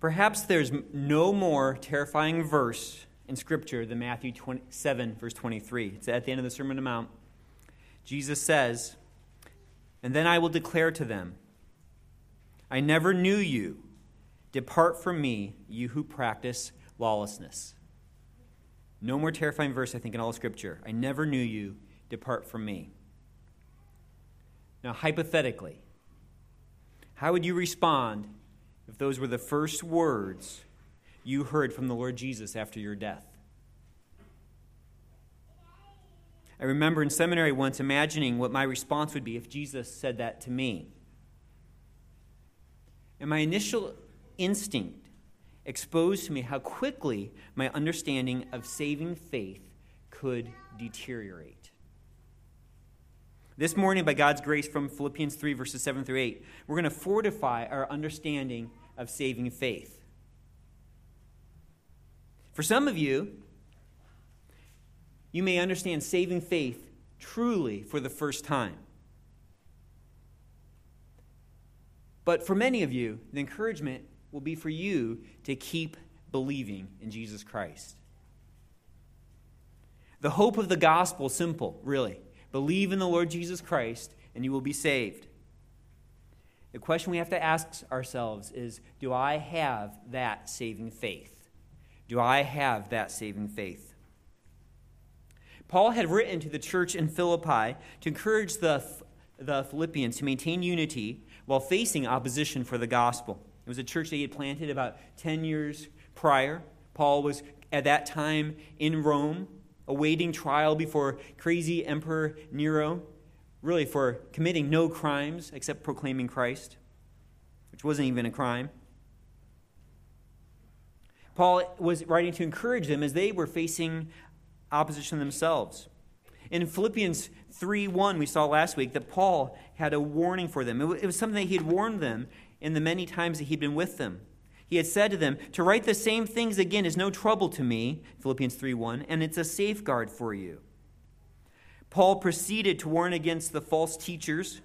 Perhaps there's no more terrifying verse in Scripture than Matthew 7, verse 23. It's at the end of the Sermon on the Mount. Jesus says, "And then I will declare to them, I never knew you. Depart from me, you who practice lawlessness." No more terrifying verse, I think, in all of Scripture. I never knew you. Depart from me. Now, hypothetically, how would you respond if those were the first words you heard from the Lord Jesus after your death? I remember in seminary once imagining what my response would be if Jesus said that to me. And my initial instinct exposed to me how quickly my understanding of saving faith could deteriorate. This morning, by God's grace, from Philippians 3, verses 7 through 8, we're going to fortify our understanding of saving faith. For some of you, you may understand saving faith truly for the first time. But for many of you, the encouragement will be for you to keep believing in Jesus Christ. The hope of the gospel, simple, really. Believe in the Lord Jesus Christ, and you will be saved. The question we have to ask ourselves is, do I have that saving faith? Do I have that saving faith? Paul had written to the church in Philippi to encourage the Philippians to maintain unity while facing opposition for the gospel. It was a church that he had planted about 10 years prior. Paul was, at that time, in Rome, awaiting trial before crazy Emperor Nero, really for committing no crimes except proclaiming Christ, which wasn't even a crime. Paul was writing to encourage them as they were facing opposition themselves. In Philippians 3:1, we saw last week that Paul had a warning for them. It was something that he had warned them in the many times that he'd been with them. He had said to them, "To write the same things again is no trouble to me," Philippians 3:1, "and it's a safeguard for you." Paul proceeded to warn against the false teachers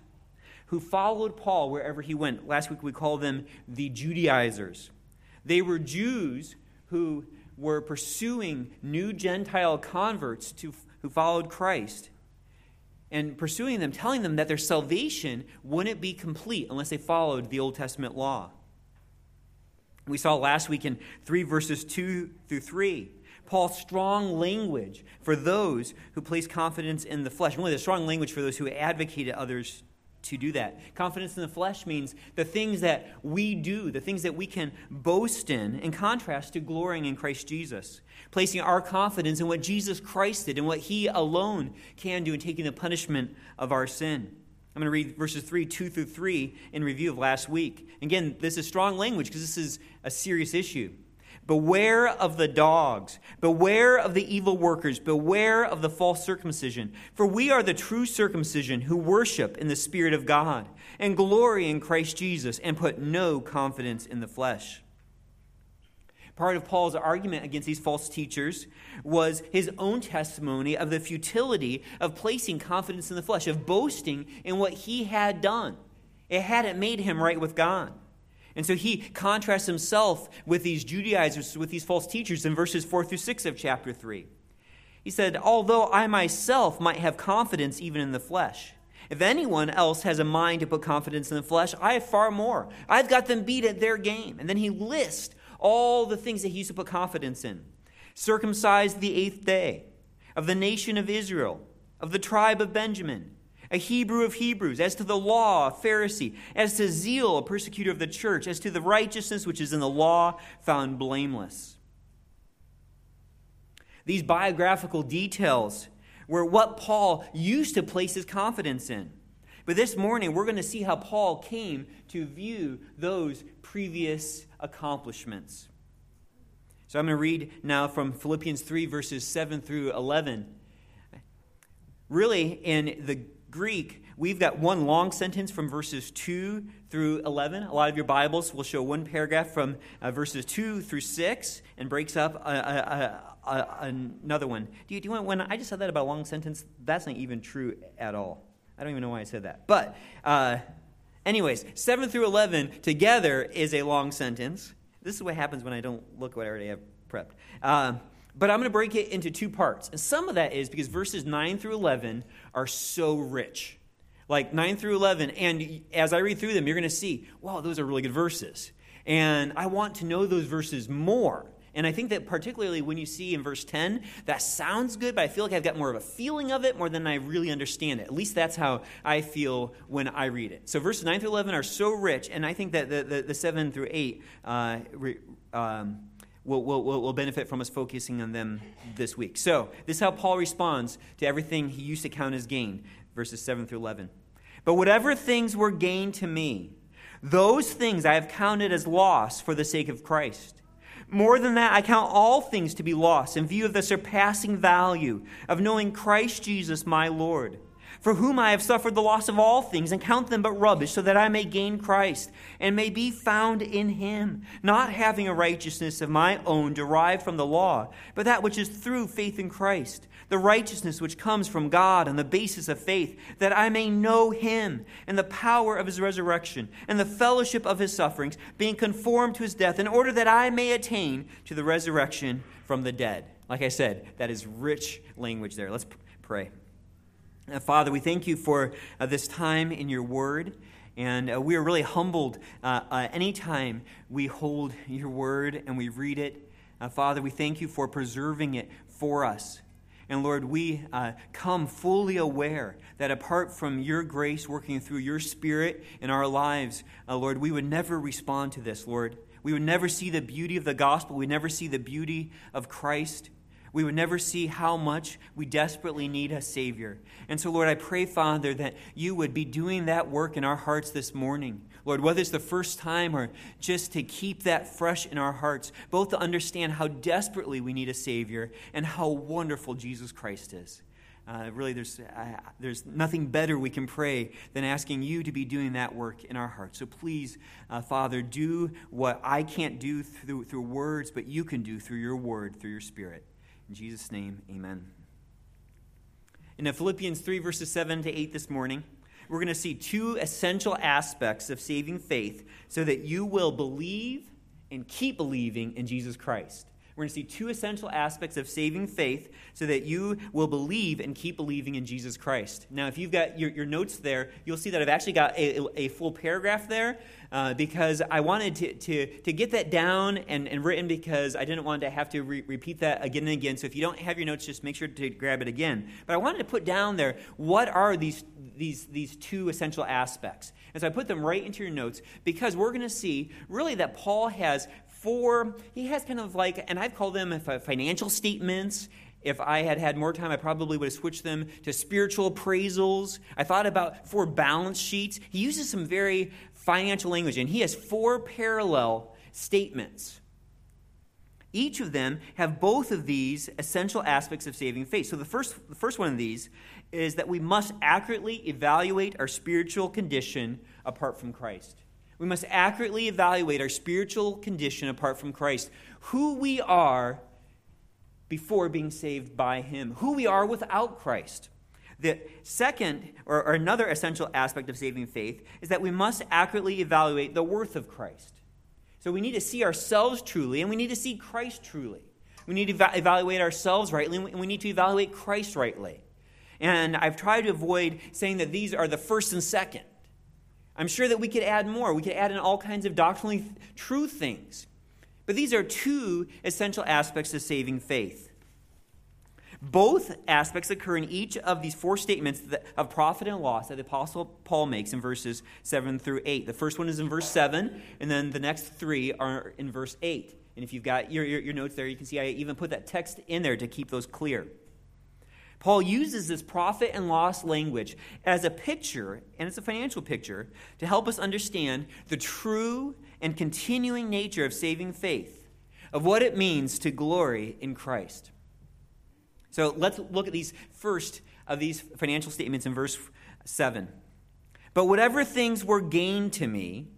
who followed Paul wherever he went. Last week we called them the Judaizers. They were Jews who were pursuing new Gentile converts who followed Christ and pursuing them, telling them that their salvation wouldn't be complete unless they followed the Old Testament law. We saw last week in 3 verses 2 through 3, Paul's strong language for those who place confidence in the flesh. Really, the strong language for those who advocate to others to do that. Confidence in the flesh means the things that we do, the things that we can boast in contrast to glorying in Christ Jesus. Placing our confidence in what Jesus Christ did and what he alone can do in taking the punishment of our sin. I'm going to read verses 2 through 3 in review of last week. Again, this is strong language because this is a serious issue. "Beware of the dogs. Beware of the evil workers. Beware of the false circumcision. For we are the true circumcision who worship in the Spirit of God and glory in Christ Jesus and put no confidence in the flesh." Part of Paul's argument against these false teachers was his own testimony of the futility of placing confidence in the flesh, of boasting in what he had done. It hadn't made him right with God. And so he contrasts himself with these Judaizers, with these false teachers in verses 4 through 6 of chapter 3. He said, "Although I myself might have confidence even in the flesh, if anyone else has a mind to put confidence in the flesh, I have far more. I've got them beat at their game." And then he lists all the things that he used to put confidence in. Circumcised the eighth day, of the nation of Israel, of the tribe of Benjamin, a Hebrew of Hebrews, as to the law, a Pharisee, as to zeal, a persecutor of the church, as to the righteousness which is in the law, found blameless. These biographical details were what Paul used to place his confidence in. But this morning, we're going to see how Paul came to view those previous accomplishments. So I'm going to read now from Philippians 3, verses 7 through 11. Really, in the Greek, we've got one long sentence from verses 2 through 11. A lot of your Bibles will show one paragraph from verses 2 through 6 and breaks up another one. Do you want, when I just said that about long sentence, that's not even true at all. I don't even know why I said that. But anyways, 7 through 11 together is a long sentence. This is what happens when I don't look at what I already have prepped. But I'm going to break it into two parts. And some of that is because verses 9 through 11 are so rich. Like 9 through 11, and as I read through them, you're going to see, wow, those are really good verses. And I want to know those verses more. And I think that particularly when you see in verse 10, that sounds good, but I feel like I've got more of a feeling of it more than I really understand it. At least that's how I feel when I read it. So verses 9 through 11 are so rich, and I think that the 7 through 8 will benefit from us focusing on them this week. So this is how Paul responds to everything he used to count as gain, verses 7 through 11. But whatever things were gain to me, those things I have counted as loss for the sake of Christ. More than that, I count all things to be lost in view of the surpassing value of knowing Christ Jesus my Lord, for whom I have suffered the loss of all things and count them but rubbish, so that I may gain Christ and may be found in him, not having a righteousness of my own derived from the law, but that which is through faith in Christ, the righteousness which comes from God on the basis of faith, that I may know him and the power of his resurrection and the fellowship of his sufferings, being conformed to his death, in order that I may attain to the resurrection from the dead. Like I said, that is rich language there. Let's pray. Father, we thank you for this time in your word. And we are really humbled any time we hold your word and we read it. Father, we thank you for preserving it for us. And Lord, we come fully aware that apart from your grace working through your Spirit in our lives, Lord, we would never respond to this, Lord. We would never see the beauty of the gospel. We never see the beauty of Christ. We would never see how much we desperately need a Savior. And so, Lord, I pray, Father, that you would be doing that work in our hearts this morning. Lord, whether it's the first time or just to keep that fresh in our hearts, both to understand how desperately we need a Savior and how wonderful Jesus Christ is. Really, there's nothing better we can pray than asking you to be doing that work in our hearts. So please, Father, do what I can't do through words, but you can do through your word, through your Spirit. In Jesus' name, amen. In Philippians 3, verses 7 to 8 this morning, we're going to see two essential aspects of saving faith so that you will believe and keep believing in Jesus Christ. We're going to see two essential aspects of saving faith so that you will believe and keep believing in Jesus Christ. Now, if you've got your notes there, you'll see that I've actually got a full paragraph there because I wanted to get that down and written because I didn't want to have to repeat that again and again. So if you don't have your notes, just make sure to grab it again. But I wanted to put down there, what are these two essential aspects? And so I put them right into your notes because we're going to see really that Paul has kind of like, and I've called them financial statements. If I had more time, I probably would have switched them to spiritual appraisals. I thought about 4 balance sheets. He uses some very financial language, and he has 4 parallel statements. Each of them have both of these essential aspects of saving faith. So the first one of these is that we must accurately evaluate our spiritual condition apart from Christ. We must accurately evaluate our spiritual condition apart from Christ, who we are before being saved by him, who we are without Christ. The second, or another essential aspect of saving faith, is that we must accurately evaluate the worth of Christ. So we need to see ourselves truly, and we need to see Christ truly. We need to evaluate ourselves rightly, and we need to evaluate Christ rightly. And I've tried to avoid saying that these are the first and second. I'm sure that we could add more. We could add in all kinds of doctrinally true things. But these are two essential aspects of saving faith. Both aspects occur in each of these 4 statements of profit and loss that the Apostle Paul makes in verses 7 through 8. The first one is in verse 7, and then the next 3 are in verse 8. And if you've got your notes there, you can see I even put that text in there to keep those clear. Paul uses this profit and loss language as a picture, and it's a financial picture, to help us understand the true and continuing nature of saving faith, of what it means to glory in Christ. So let's look at these first of these financial statements in verse 7. But whatever things were gain to me,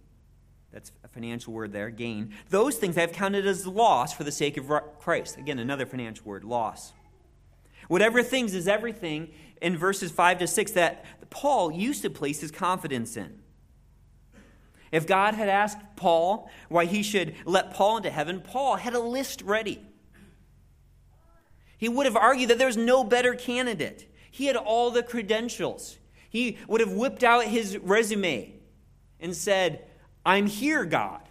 that's a financial word there, gain, those things I have counted as loss for the sake of Christ. Again, another financial word, loss. Whatever things is everything in verses 5 to 6 that Paul used to place his confidence in. If God had asked Paul why he should let Paul into heaven, Paul had a list ready. He would have argued that there's no better candidate. He had all the credentials. He would have whipped out his resume and said, "I'm here, God."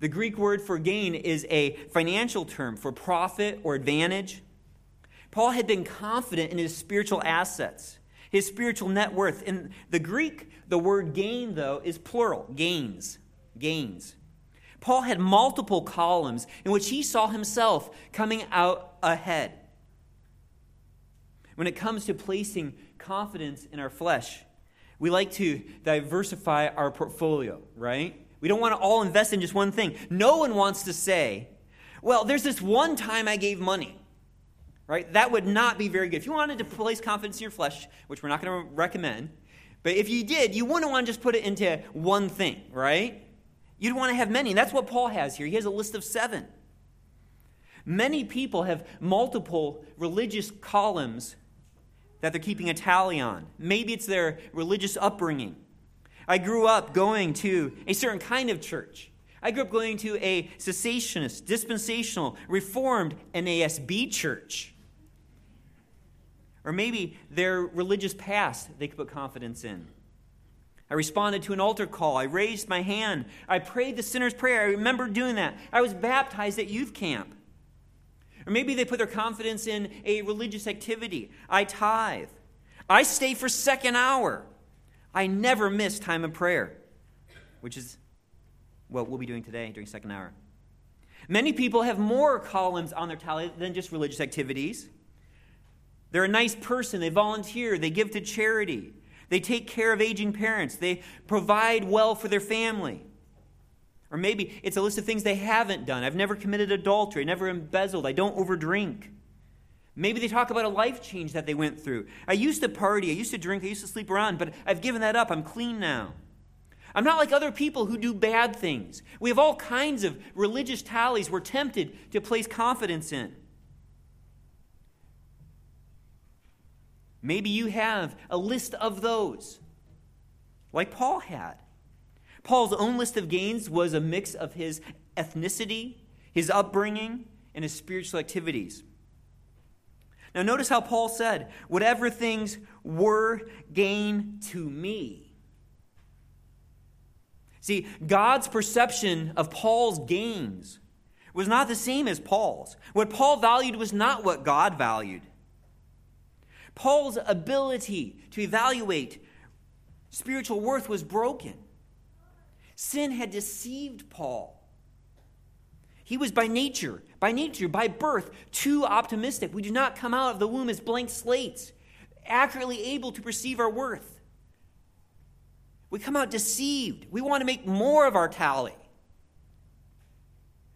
The Greek word for gain is a financial term for profit or advantage. Paul had been confident in his spiritual assets, his spiritual net worth. In the Greek, the word gain, though, is plural, gains. Paul had multiple columns in which he saw himself coming out ahead. When it comes to placing confidence in our flesh, we like to diversify our portfolio, right? We don't want to all invest in just one thing. No one wants to say, well, there's this one time I gave money, right? That would not be very good. If you wanted to place confidence in your flesh, which we're not going to recommend, but if you did, you wouldn't want to just put it into one thing, right? You'd want to have many. And that's what Paul has here. He has a list of 7. Many people have multiple religious columns that they're keeping a tally on. Maybe it's their religious upbringing. I grew up going to a certain kind of church. I grew up going to a cessationist, dispensational, reformed NASB church. Or maybe their religious past they could put confidence in. I responded to an altar call. I raised my hand. I prayed the sinner's prayer. I remember doing that. I was baptized at youth camp. Or maybe they put their confidence in a religious activity. I tithe. I stay for second hour. I never miss time of prayer, which is what we'll be doing today during second hour. Many people have more columns on their tally than just religious activities. They're a nice person. They volunteer. They give to charity. They take care of aging parents. They provide well for their family. Or maybe it's a list of things they haven't done. I've never committed adultery, never embezzled. I don't overdrink. Maybe they talk about a life change that they went through. I used to party. I used to drink. I used to sleep around, but I've given that up. I'm clean now. I'm not like other people who do bad things. We have all kinds of religious tallies we're tempted to place confidence in. Maybe you have a list of those, like Paul had. Paul's own list of gains was a mix of his ethnicity, his upbringing, and his spiritual activities. Now notice how Paul said, whatever things were gain to me. See, God's perception of Paul's gains was not the same as Paul's. What Paul valued was not what God valued. Paul's ability to evaluate spiritual worth was broken. Sin had deceived Paul. He was by nature, by birth, too optimistic. We do not come out of the womb as blank slates, accurately able to perceive our worth. We come out deceived. We want to make more of our tally,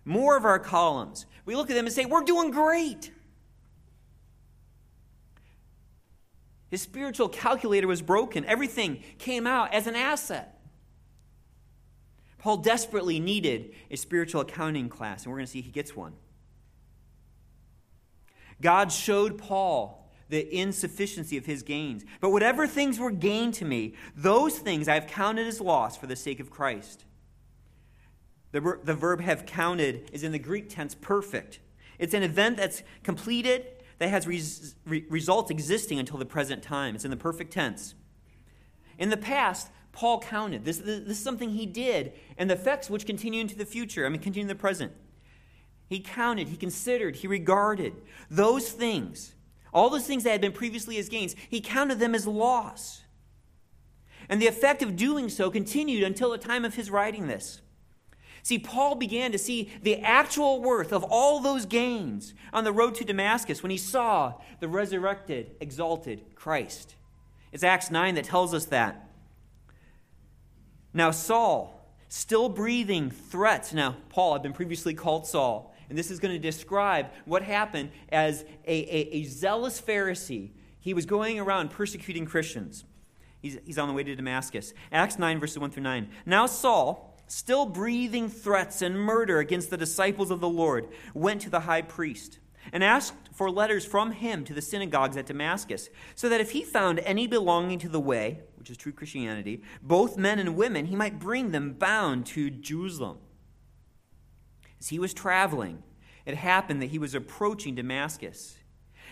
more of our columns. We look at them and say, we're doing great. His spiritual calculator was broken. Everything came out as an asset. Paul desperately needed a spiritual accounting class, and we're going to see he gets one. God showed Paul the insufficiency of his gains. But whatever things were gain to me, those things I have counted as loss for the sake of Christ. The verb have counted is in the Greek tense perfect. It's an event that's completed, that has results existing until the present time. It's in the perfect tense. In the past, Paul counted. This is something he did, and the effects which continue into the future. Continue in the present. He counted, he considered, he regarded those things, all those things that had been previously his gains, he counted them as loss. And the effect of doing so continued until the time of his writing this. See, Paul began to see the actual worth of all those gains on the road to Damascus when he saw the resurrected, exalted Christ. It's Acts 9 that tells us that. Now Saul, still breathing threats. Now, Paul had been previously called Saul, and this is going to describe what happened as a zealous Pharisee. He was going around persecuting Christians. He's on the way to Damascus. Acts 9, verses 1 through 9. Now Saul, still breathing threats and murder against the disciples of the Lord, went to the high priest and asked for letters from him to the synagogues at Damascus, so that if he found any belonging to the way, which is true Christianity, both men and women, he might bring them bound to Jerusalem. As he was traveling, it happened that he was approaching Damascus,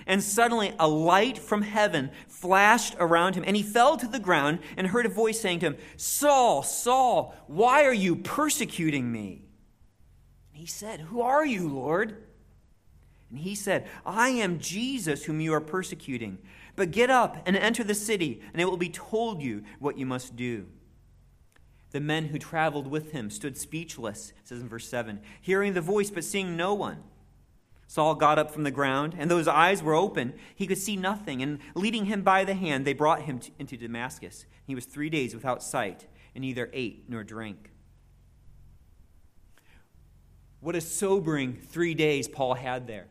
and suddenly a light from heaven flashed around him, and he fell to the ground and heard a voice saying to him, "Saul, Saul, why are you persecuting me?" And he said, "Who are you, Lord?" And he said, "I am Jesus whom you are persecuting. But get up and enter the city, and it will be told you what you must do." The men who traveled with him stood speechless, it says in verse 7, hearing the voice but seeing no one. Saul got up from the ground, and though his eyes were open, he could see nothing. And leading him by the hand, they brought him into Damascus. He was 3 days without sight, and neither ate nor drank. What a sobering 3 days Paul had there.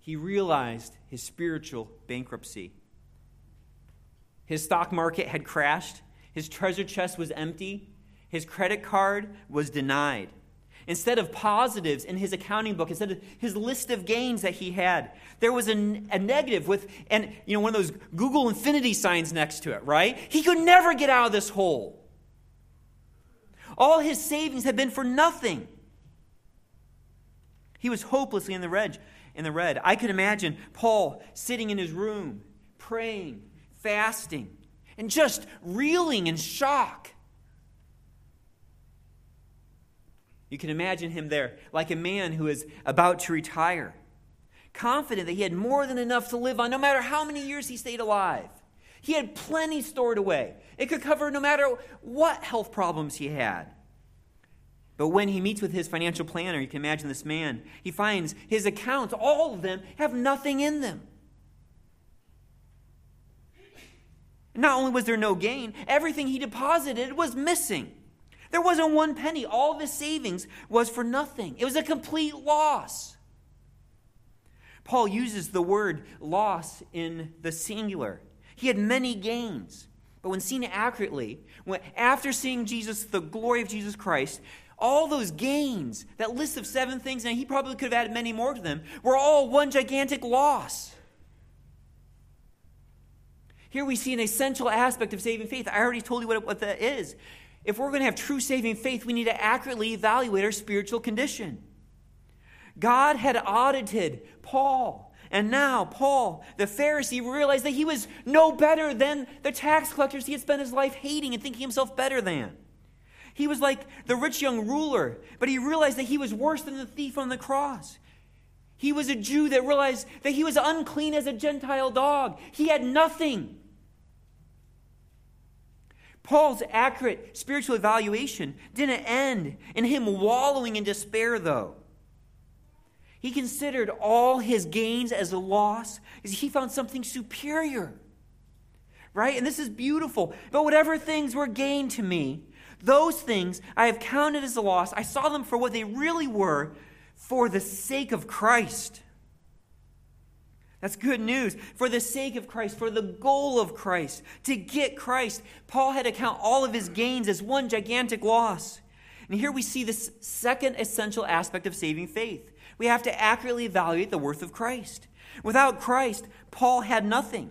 He realized his spiritual bankruptcy. His stock market had crashed. His treasure chest was empty. His credit card was denied. Instead of positives in his accounting book, instead of his list of gains that he had, there was a negative with, and you know, one of those Google infinity signs next to it, right? He could never get out of this hole. All his savings had been for nothing. He was hopelessly in the red. I could imagine Paul sitting in his room, praying, fasting, and just reeling in shock. You can imagine him there, like a man who is about to retire, confident that he had more than enough to live on, no matter how many years he stayed alive. He had plenty stored away. It could cover no matter what health problems he had. But when he meets with his financial planner, you can imagine this man, he finds his accounts, all of them, have nothing in them. Not only was there no gain, everything he deposited was missing. There wasn't one penny. All of his savings was for nothing. It was a complete loss. Paul uses the word loss in the singular. He had many gains. But when seen accurately, after seeing Jesus, the glory of Jesus Christ, all those gains, that list of 7 things, and he probably could have added many more to them, were all one gigantic loss. Here we see an essential aspect of saving faith. I already told you what that is. If we're going to have true saving faith, we need to accurately evaluate our spiritual condition. God had audited Paul, and now Paul, the Pharisee, realized that he was no better than the tax collectors he had spent his life hating and thinking himself better than. He was like the rich young ruler, but he realized that he was worse than the thief on the cross. He was a Jew that realized that he was unclean as a Gentile dog. He had nothing. Paul's accurate spiritual evaluation didn't end in him wallowing in despair, though. He considered all his gains as a loss because he found something superior, right? And this is beautiful. "But whatever things were gained to me, those things I have counted as a loss. I saw them for what they really were, for the sake of Christ." That's good news. For the sake of Christ, for the goal of Christ, to get Christ. Paul had to count all of his gains as one gigantic loss. And here we see this second essential aspect of saving faith. We have to accurately evaluate the worth of Christ. Without Christ, Paul had nothing.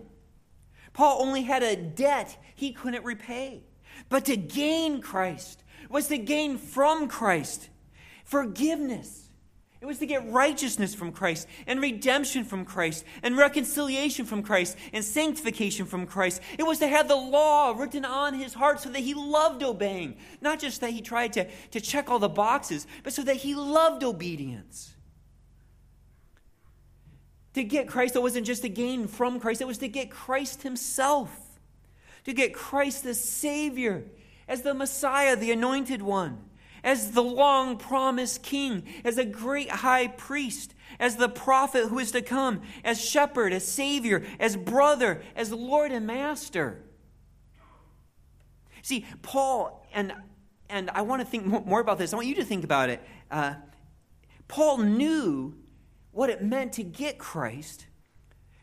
Paul only had a debt he couldn't repay. But to gain Christ was to gain from Christ forgiveness. It was to get righteousness from Christ and redemption from Christ and reconciliation from Christ and sanctification from Christ. It was to have the law written on his heart so that he loved obeying. Not just that he tried to check all the boxes, but so that he loved obedience. To get Christ, it wasn't just to gain from Christ. It was to get Christ himself. To get Christ as Savior, as the Messiah, the Anointed One, as the long-promised king, as a great high priest, as the prophet who is to come, as shepherd, as savior, as brother, as Lord and master. See, Paul, and I want to think more about this. I want you to think about it. Paul knew what it meant to get Christ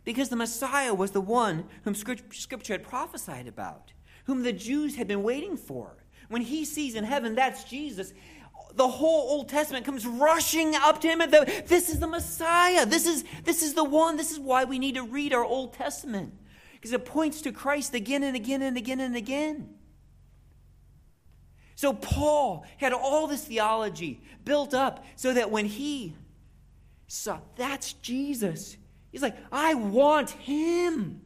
because the Messiah was the one whom Scripture had prophesied about, whom the Jews had been waiting for. When he sees in heaven, that's Jesus, the whole Old Testament comes rushing up to him. This is the Messiah. This is the one. This is why we need to read our Old Testament, because it points to Christ again and again and again and again. So Paul had all this theology built up so that when he saw, that's Jesus, he's like, I want him.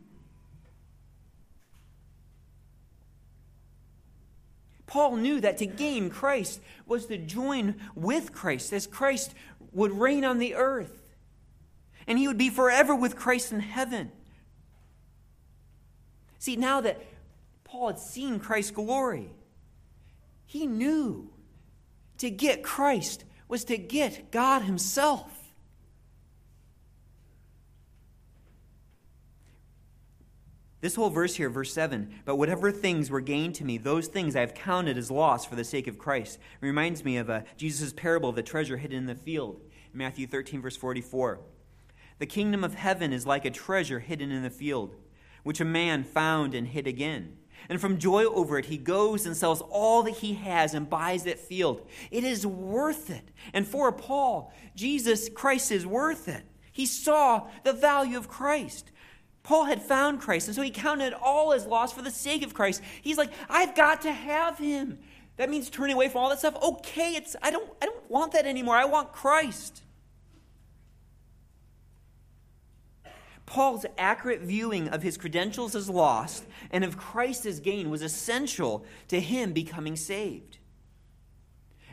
Paul knew that to gain Christ was to join with Christ as Christ would reign on the earth. And he would be forever with Christ in heaven. See, now that Paul had seen Christ's glory, he knew to get Christ was to get God himself. This whole verse here, verse 7, but whatever things were gained to me, those things I have counted as loss for the sake of Christ, reminds me of Jesus' parable of the treasure hidden in the field. Matthew 13, verse 44. The kingdom of heaven is like a treasure hidden in the field, which a man found and hid again. And from joy over it, he goes and sells all that he has and buys that field. It is worth it. And for Paul, Jesus Christ is worth it. He saw the value of Christ. Paul had found Christ, and so he counted all as loss for the sake of Christ. He's like, I've got to have him. That means turning away from all that stuff. Okay, I don't want that anymore. I want Christ. Paul's accurate viewing of his credentials as lost and of Christ as gain was essential to him becoming saved.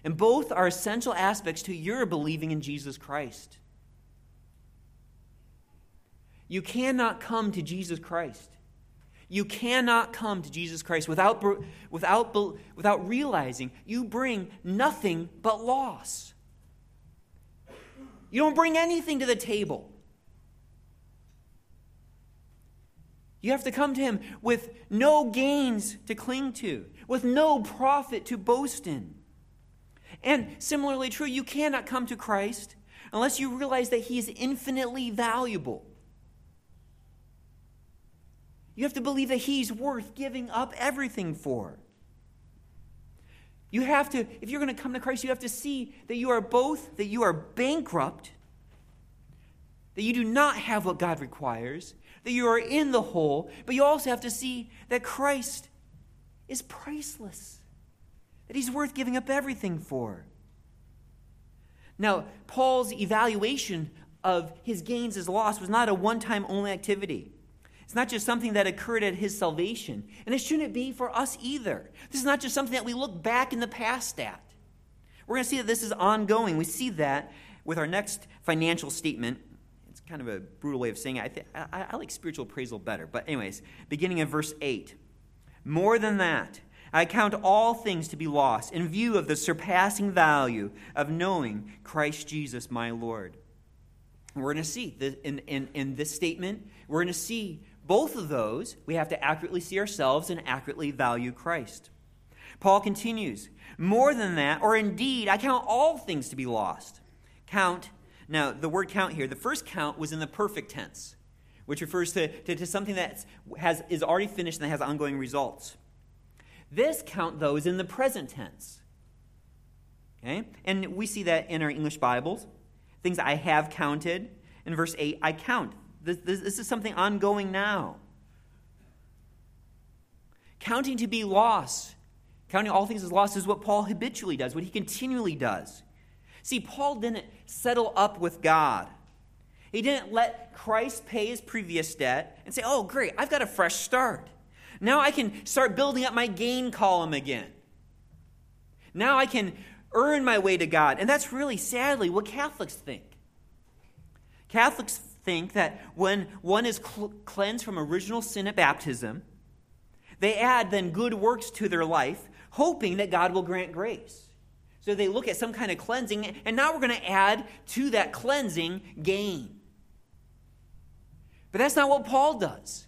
And both are essential aspects to your believing in Jesus Christ. You cannot come to Jesus Christ. You cannot come to Jesus Christ without realizing you bring nothing but loss. You don't bring anything to the table. You have to come to him with no gains to cling to, with no profit to boast in. And similarly true, you cannot come to Christ unless you realize that he is infinitely valuable. You have to believe that he's worth giving up everything for. You have to, if you're going to come to Christ, you have to see that you are both, that you are bankrupt, that you do not have what God requires, that you are in the hole, but you also have to see that Christ is priceless, that he's worth giving up everything for. Now, Paul's evaluation of his gains as loss was not a one-time only activity. It's not just something that occurred at his salvation. And it shouldn't be for us either. This is not just something that we look back in the past at. We're going to see that this is ongoing. We see that with our next financial statement. It's kind of a brutal way of saying it. I like spiritual appraisal better. But anyways, beginning in verse 8. More than that, I count all things to be lost in view of the surpassing value of knowing Christ Jesus my Lord. We're going to see in this statement, we're going to see both of those. We have to accurately see ourselves and accurately value Christ. Paul continues, more than that, or indeed, I count all things to be lost. Count. Now, the word count here, the first count was in the perfect tense, which refers to something that is already finished and that has ongoing results. This count, though, is in the present tense. Okay? And we see that in our English Bibles. Things I have counted. In verse 8, I count. This is something ongoing now. Counting to be loss, counting all things as loss, is what Paul habitually does, what he continually does. See, Paul didn't settle up with God. He didn't let Christ pay his previous debt and say, oh, great, I've got a fresh start. Now I can start building up my gain column again. Now I can earn my way to God. And that's really, sadly, what Catholics think. Catholics think that when one is cleansed from original sin at baptism, they add then good works to their life, hoping that God will grant grace. So they look at some kind of cleansing, and now we're going to add to that cleansing gain. But that's not what Paul does.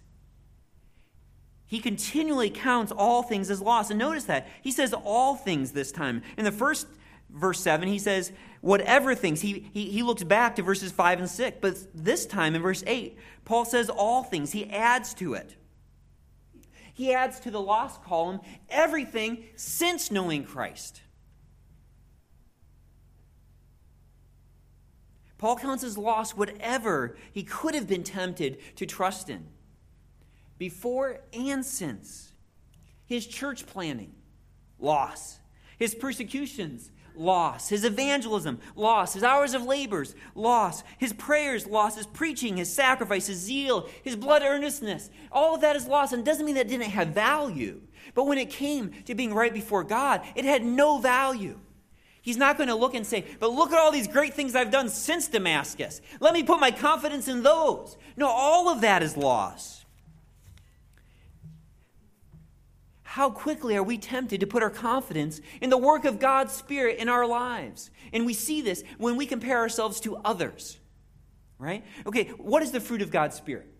He continually counts all things as loss. And notice that. He says all things this time. In the first verse 7, he says, whatever things. He looks back to verses 5 and 6. But this time in verse 8, Paul says all things. He adds to it. He adds to the loss column everything since knowing Christ. Paul counts as loss whatever he could have been tempted to trust in. Before and since. His church planning, loss. His persecutions, loss. His evangelism, loss. His hours of labors, loss. His prayers, loss. His preaching, his sacrifice, his zeal, his blood earnestness. All of that is loss, and doesn't mean that it didn't have value. But when it came to being right before God, it had no value. He's not going to look and say, but look at all these great things I've done since Damascus. Let me put my confidence in those. No, all of that is loss. How quickly are we tempted to put our confidence in the work of God's Spirit in our lives? And we see this when we compare ourselves to others, right? Okay, what is the fruit of God's Spirit?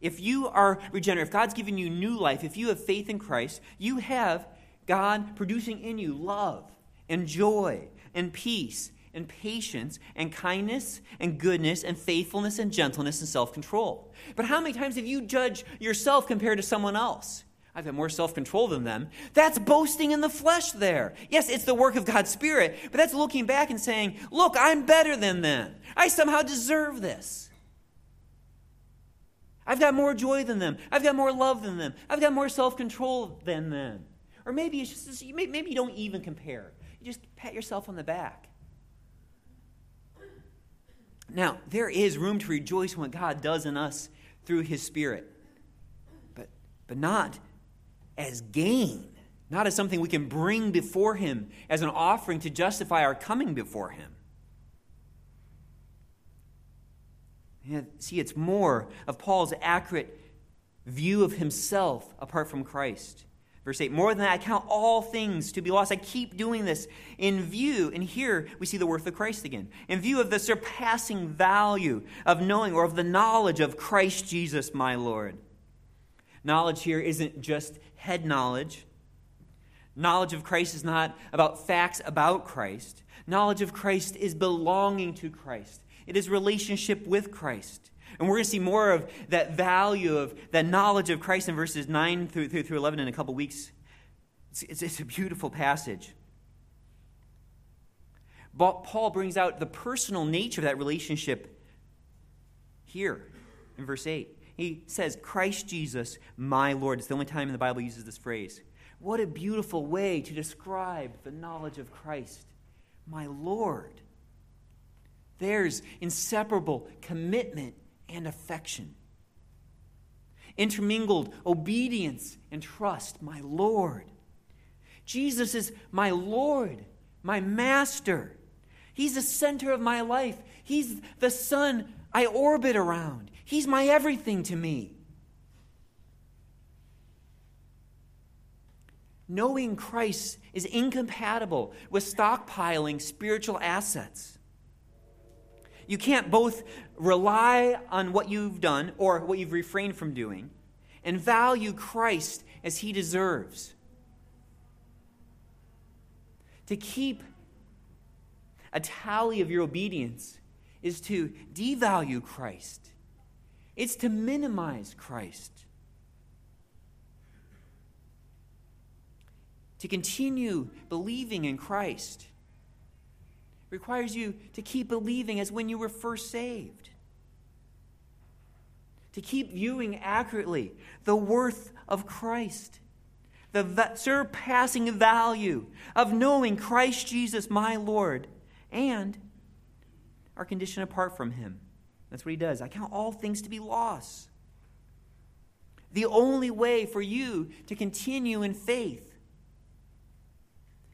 If you are regenerate, if God's given you new life, if you have faith in Christ, you have God producing in you love and joy and peace and patience and kindness and goodness and faithfulness and gentleness and self-control. But how many times have you judged yourself compared to someone else? I've got more self-control than them. That's boasting in the flesh there. Yes, it's the work of God's Spirit, but that's looking back and saying, look, I'm better than them. I somehow deserve this. I've got more joy than them. I've got more love than them. I've got more self-control than them. Or maybe it's just, maybe you don't even compare. You just pat yourself on the back. Now, there is room to rejoice in what God does in us through his Spirit, but not as gain, not as something we can bring before him as an offering to justify our coming before him. See, it's more of Paul's accurate view of himself apart from Christ. Verse 8, more than that, I count all things to be lost. I keep doing this in view, and here we see the worth of Christ again, in view of the surpassing value of knowing or of the knowledge of Christ Jesus my Lord. Knowledge here isn't just head knowledge. Knowledge of Christ is not about facts about Christ. Knowledge of Christ is belonging to Christ. It is relationship with Christ. And we're going to see more of that value of that knowledge of Christ in verses 9 through 11 in a couple weeks. It's a beautiful passage. But Paul brings out the personal nature of that relationship here in verse 8. He says, Christ Jesus, my Lord. It's the only time in the Bible he uses this phrase. What a beautiful way to describe the knowledge of Christ. My Lord. There's inseparable commitment and affection. Intermingled obedience and trust. My Lord. Jesus is my Lord, my Master. He's the center of my life. He's the sun I orbit around. He's my everything to me. Knowing Christ is incompatible with stockpiling spiritual assets. You can't both rely on what you've done or what you've refrained from doing and value Christ as he deserves. To keep a tally of your obedience is to devalue Christ. It's to minimize Christ. To continue believing in Christ requires you to keep believing as when you were first saved. To keep viewing accurately the worth of Christ, the surpassing value of knowing Christ Jesus, my Lord, and our condition apart from him. That's what he does. I count all things to be loss. The only way for you to continue in faith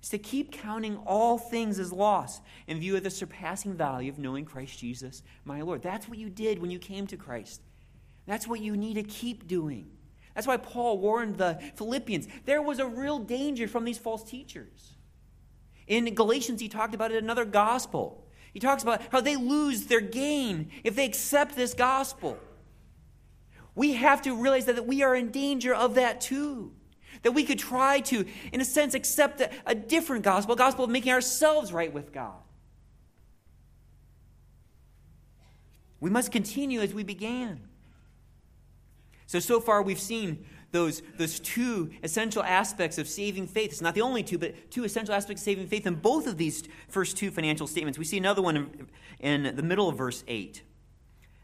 is to keep counting all things as loss in view of the surpassing value of knowing Christ Jesus, my Lord. That's what you did when you came to Christ. That's what you need to keep doing. That's why Paul warned the Philippians. There was a real danger from these false teachers. In Galatians, he talked about it in another gospel. He talks about how they lose their gain if they accept this gospel. We have to realize that we are in danger of that too. That we could try to, in a sense, accept a different gospel, a gospel of making ourselves right with God. We must continue as we began. So far we've seen those two essential aspects of saving faith. It's not the only two, but two essential aspects of saving faith in both of these first two financial statements. We see another one in the middle of verse 8.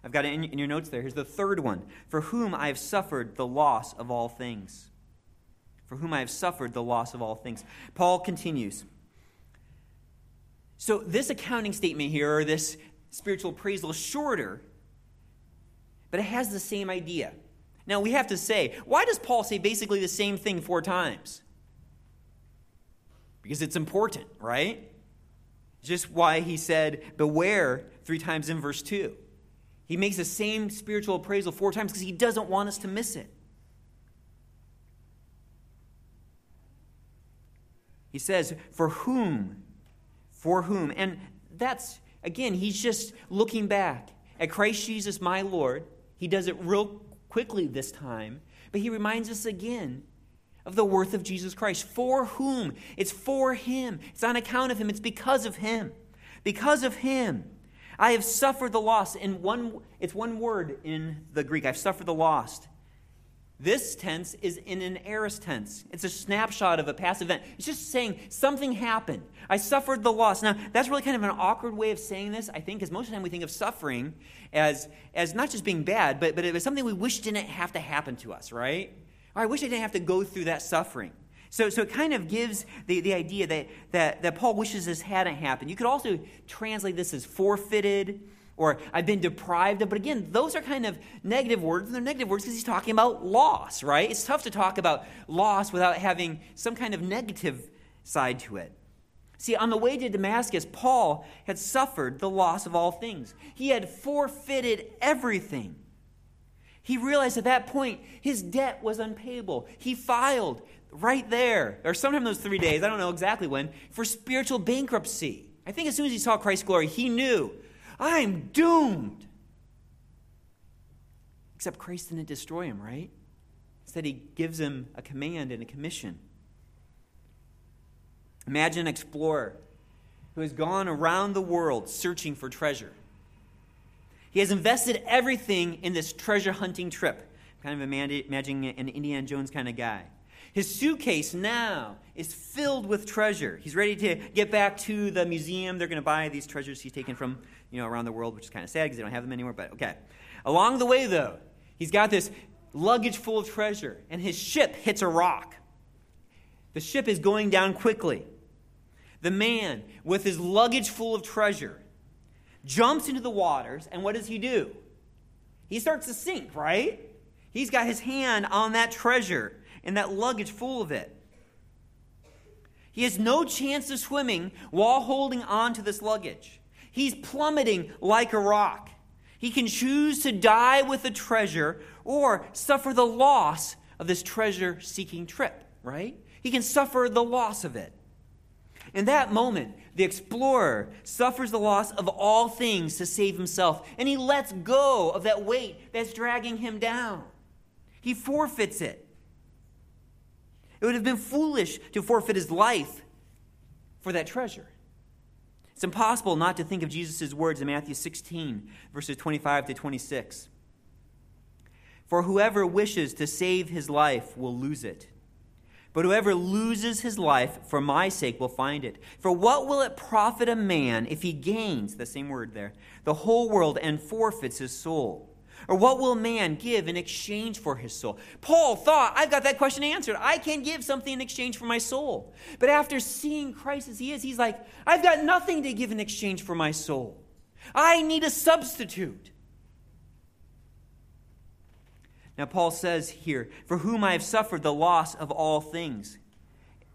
I've got it in your notes there. Here's the third one. For whom I have suffered the loss of all things. For whom I have suffered the loss of all things. Paul continues. So this accounting statement here, or this spiritual appraisal, is shorter, but it has the same idea. Now we have to say, why does Paul say basically the same thing four times? Because it's important, right? Just why he said, beware three times in verse 2. He makes the same spiritual appraisal four times because he doesn't want us to miss it. He says, for whom? For whom? And that's, again, he's just looking back at Christ Jesus, my Lord. He does it real quickly this time, but he reminds us again of the worth of Jesus Christ. For whom? It's for him. It's on account of him. It's because of him. Because of him, I have suffered the loss. It's one word in the Greek. I've suffered the loss. This tense is in an aorist tense. It's a snapshot of a past event. It's just saying something happened. I suffered the loss. Now, that's really kind of an awkward way of saying this, I think, because most of the time we think of suffering as not just being bad, but it was something we wish didn't have to happen to us, right? Or I wish I didn't have to go through that suffering. So it kind of gives the idea that Paul wishes this hadn't happened. You could also translate this as forfeited, or I've been deprived of. But again, those are kind of negative words. And they're negative words because he's talking about loss, right? It's tough to talk about loss without having some kind of negative side to it. See, on the way to Damascus, Paul had suffered the loss of all things. He had forfeited everything. He realized at that point his debt was unpayable. He filed right there, or sometime those 3 days, I don't know exactly when, for spiritual bankruptcy. I think as soon as he saw Christ's glory, he knew, I'm doomed. Except Christ didn't destroy him, right? Instead, he gives him a command and a commission. Imagine an explorer who has gone around the world searching for treasure. He has invested everything in this treasure hunting trip. I'm kind of imagining an Indiana Jones kind of guy. His suitcase now is filled with treasure. He's ready to get back to the museum. They're going to buy these treasures he's taken from, around the world, which is kind of sad because they don't have them anymore, but okay. Along the way, though, he's got this luggage full of treasure, and his ship hits a rock. The ship is going down quickly. The man, with his luggage full of treasure, jumps into the waters, and what does he do? He starts to sink, right? He's got his hand on that treasure and that luggage full of it. He has no chance of swimming while holding on to this luggage. He's plummeting like a rock. He can choose to die with the treasure or suffer the loss of this treasure-seeking trip, right? He can suffer the loss of it. In that moment, the explorer suffers the loss of all things to save himself, and he lets go of that weight that's dragging him down. He forfeits it. It would have been foolish to forfeit his life for that treasure. It's impossible not to think of Jesus' words in Matthew 16, verses 25 to 26. For whoever wishes to save his life will lose it. But whoever loses his life for my sake will find it. For what will it profit a man if he gains, the same word there, the whole world and forfeits his soul? Or what will man give in exchange for his soul? Paul thought, I've got that question answered. I can give something in exchange for my soul. But after seeing Christ as he is, he's like, I've got nothing to give in exchange for my soul. I need a substitute. Now Paul says here, for whom I have suffered the loss of all things.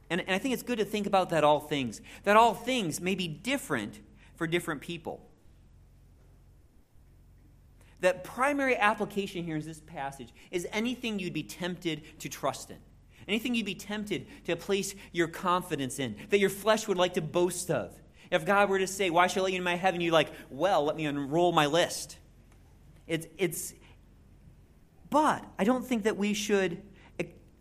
And I think it's good to think about that all things. That all things may be different for different people. That primary application here in this passage is anything you'd be tempted to trust in. Anything you'd be tempted to place your confidence in, that your flesh would like to boast of. If God were to say, why shall I let you into my heaven? You're like, well, let me unroll my list. But I don't think that we should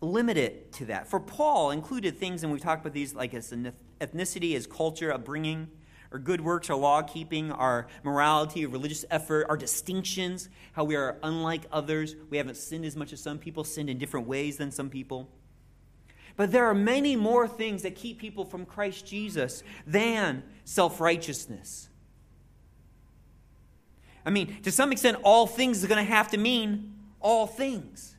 limit it to that. For Paul included things, and we've talked about these, like his ethnicity, his culture, upbringing, our good works, our law keeping, our morality, our religious effort, our distinctions, how we are unlike others. We haven't sinned as much as some people, sinned in different ways than some people. But there are many more things that keep people from Christ Jesus than self-righteousness. I mean, to some extent, all things is going to have to mean all things.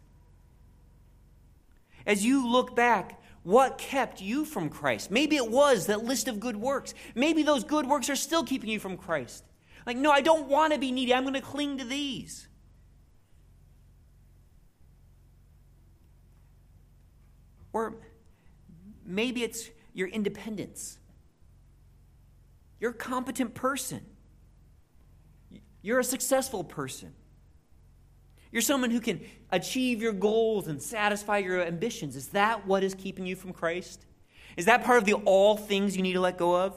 As you look back, what kept you from Christ? Maybe it was that list of good works. Maybe those good works are still keeping you from Christ. Like, no, I don't want to be needy. I'm going to cling to these. Or maybe it's your independence. You're a competent person. You're a successful person. You're someone who can achieve your goals and satisfy your ambitions. Is that what is keeping you from Christ? Is that part of the all things you need to let go of?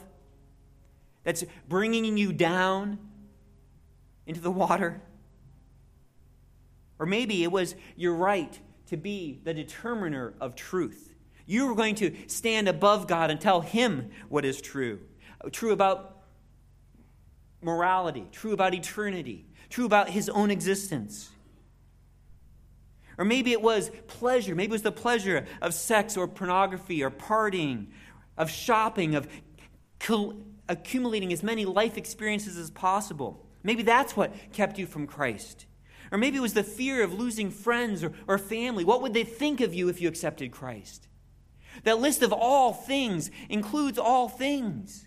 That's bringing you down into the water? Or maybe it was your right to be the determiner of truth. You were going to stand above God and tell Him what is true. True about morality, true about eternity, true about His own existence. Or maybe it was pleasure. Maybe it was the pleasure of sex or pornography or partying, of shopping, of accumulating as many life experiences as possible. Maybe that's what kept you from Christ. Or maybe it was the fear of losing friends or family. What would they think of you if you accepted Christ? That list of all things includes all things.